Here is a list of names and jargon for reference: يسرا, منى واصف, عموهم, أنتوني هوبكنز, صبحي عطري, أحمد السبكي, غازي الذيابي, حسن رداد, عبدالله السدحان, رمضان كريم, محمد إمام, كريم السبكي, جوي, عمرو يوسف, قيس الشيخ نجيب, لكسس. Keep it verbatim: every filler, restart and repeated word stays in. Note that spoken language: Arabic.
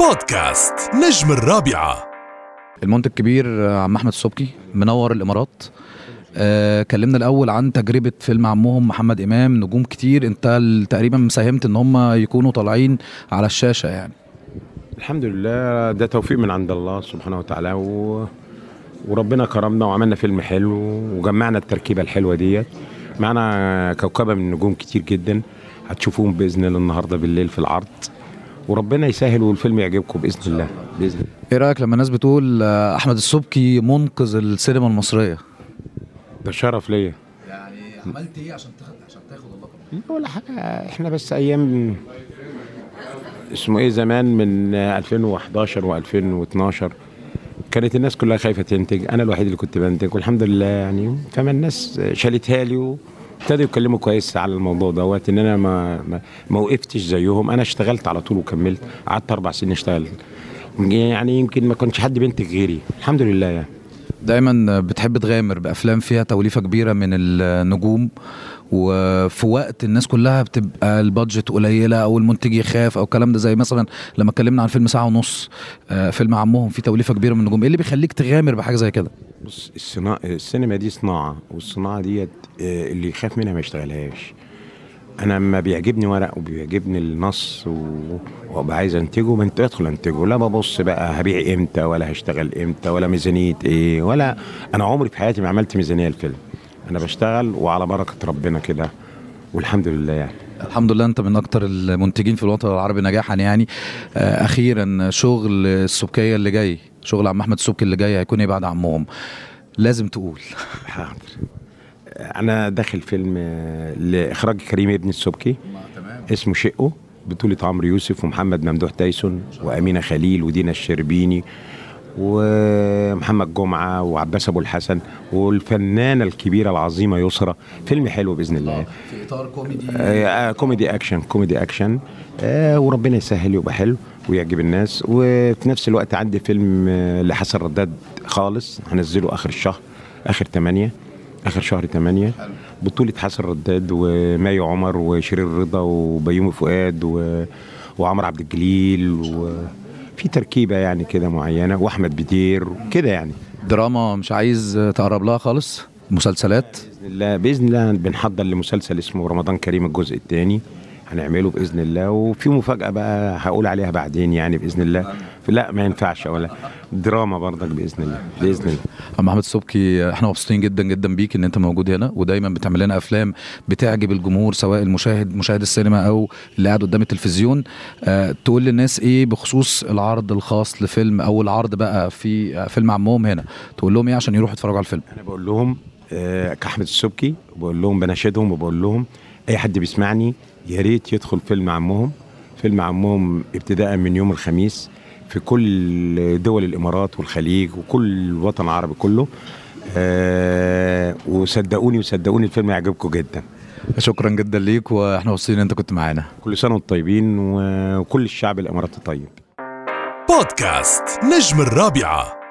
بودكاست نجم الرابعة. المنتج الكبير عم أحمد السبكي منور الإمارات. أه كلمنا الأول عن تجربة فيلم عموهم محمد إمام. نجوم كتير أنت تقريبا مساهمت إن هم يكونوا طالعين على الشاشة. يعني الحمد لله ده توفيق من عند الله سبحانه وتعالى و... وربنا كرمنا وعملنا فيلم حلو وجمعنا التركيبة الحلوة ديت. معنا كوكبة من نجوم كتير جدا هتشوفوهم بإذن الله النهاردة بالليل في العرض، وربنا يسهل والفيلم يعجبكم بإذن الله. بإذن الله. إيه رأيك لما الناس بتقول أحمد السبكي منقذ السينما المصرية؟ ده شرف ليا. يعني عملت إيه عشان تاخد عشان تاخد اللقب؟ ولا حاجة، إحنا بس أيام اسمه إيه زمان من ألفين وإحداشر وألفين واتناشر كانت الناس كلها خايفة تنتج، أنا الوحيد اللي كنت بنتج والحمد لله يعني. فما الناس شالتها لي ابتدوا يتكلموا كويس على الموضوع دوت، ان انا ما ما وقفتش زيهم. انا اشتغلت على طول وكملت، قعدت اربع سنين اشتغلت يعني، يمكن ما كنتش حد بينتج غيري الحمد لله. يعني دايما بتحب تغامر بافلام فيها توليفه كبيره من النجوم، وفي وقت الناس كلها بتبقى البادجت قليله او المنتج يخاف او الكلام ده، زي مثلا لما اتكلمنا عن فيلم ساعه ونص فيلم عمهم فيه توليفه كبيره من النجوم. ايه اللي بيخليك تغامر بحاجه زي كده؟ بص، الصناعه السينما دي صناعه، والصناعه ديت اللي يخاف منها ما يشتغلهاش. انا ما بيعجبني ورق وبيعجبني النص وابقى عايز انتجه ما ادخل انتجه، لا ببص بقى هبيع امتى ولا هشتغل امتى ولا ميزانيه ايه. ولا انا عمري في حياتي ما عملت ميزانيه الفيلم، انا بشتغل وعلى بركه ربنا كده والحمد لله. يعني الحمد لله انت من اكتر المنتجين في الوطن العربي نجاحا يعني. اخيرا شغل السبكيه اللي جاي، شغل عم احمد السبكي اللي جاي هيكون ايه بعد عمهم؟ لازم تقول حاضر. انا داخل فيلم لاخراج كريم ابن السبكي اسمه شقه، بطوله عمرو يوسف ومحمد ممدوح تايسون وامينه خليل ودينا الشربيني ومحمد جمعه وعباس ابو الحسن والفنانه الكبيره العظيمه يسرا. فيلم حلو باذن الله في اطار كوميدي آه كوميدي اكشن كوميدي اكشن آه وربنا يسهل يبقى حلو ويعجب الناس. وفي نفس الوقت عندي فيلم لحسن رداد خالص هنزله اخر الشهر اخر تمانية اخر شهر تمانية، بطولة حسن رداد وماي عمر وشيرين رضا وبيومي فؤاد و... وعمر عبد الجليل وفي تركيبة يعني كده معينة، واحمد بدير كده يعني. دراما مش عايز تقرب لها خالص؟ مسلسلات بإذن الله. بإذن الله بنحضر لمسلسل اسمه رمضان كريم الجزء الثاني هنعمله بإذن الله، وفي مفاجأة بقى هقول عليها بعدين يعني بإذن الله. لا ما ينفعش ولا دراما برضك بإذن الله. بإذن الله عم أحمد السبكي احنا مبسوطين جدا جدا بيك ان انت موجود هنا، ودايما بتعمل لنا افلام بتعجب الجمهور سواء المشاهد مشاهد السينما او اللي قاعد قدام التلفزيون. اه تقول للناس ايه بخصوص العرض الخاص لفيلم او العرض بقى في فيلم عمهم هنا؟ تقول لهم ايه عشان يروحوا يتفرجوا على الفيلم؟ انا بقول لهم اه كأحمد السبكي بقول لهم بناشدهم وبقول لهم اي حد بيسمعني يا ريت يدخل فيلم عمهم. فيلم عمهم ابتداء من يوم الخميس في كل دول الإمارات والخليج وكل الوطن العربي كله آه وصدقوني وصدقوني الفيلم يعجبكم جدا. شكرا جدا ليك واحنا واصلين انت كنت معانا. كل سنة وانتم طيبين وكل الشعب الإماراتي طيب. بودكاست نجم الرابعة.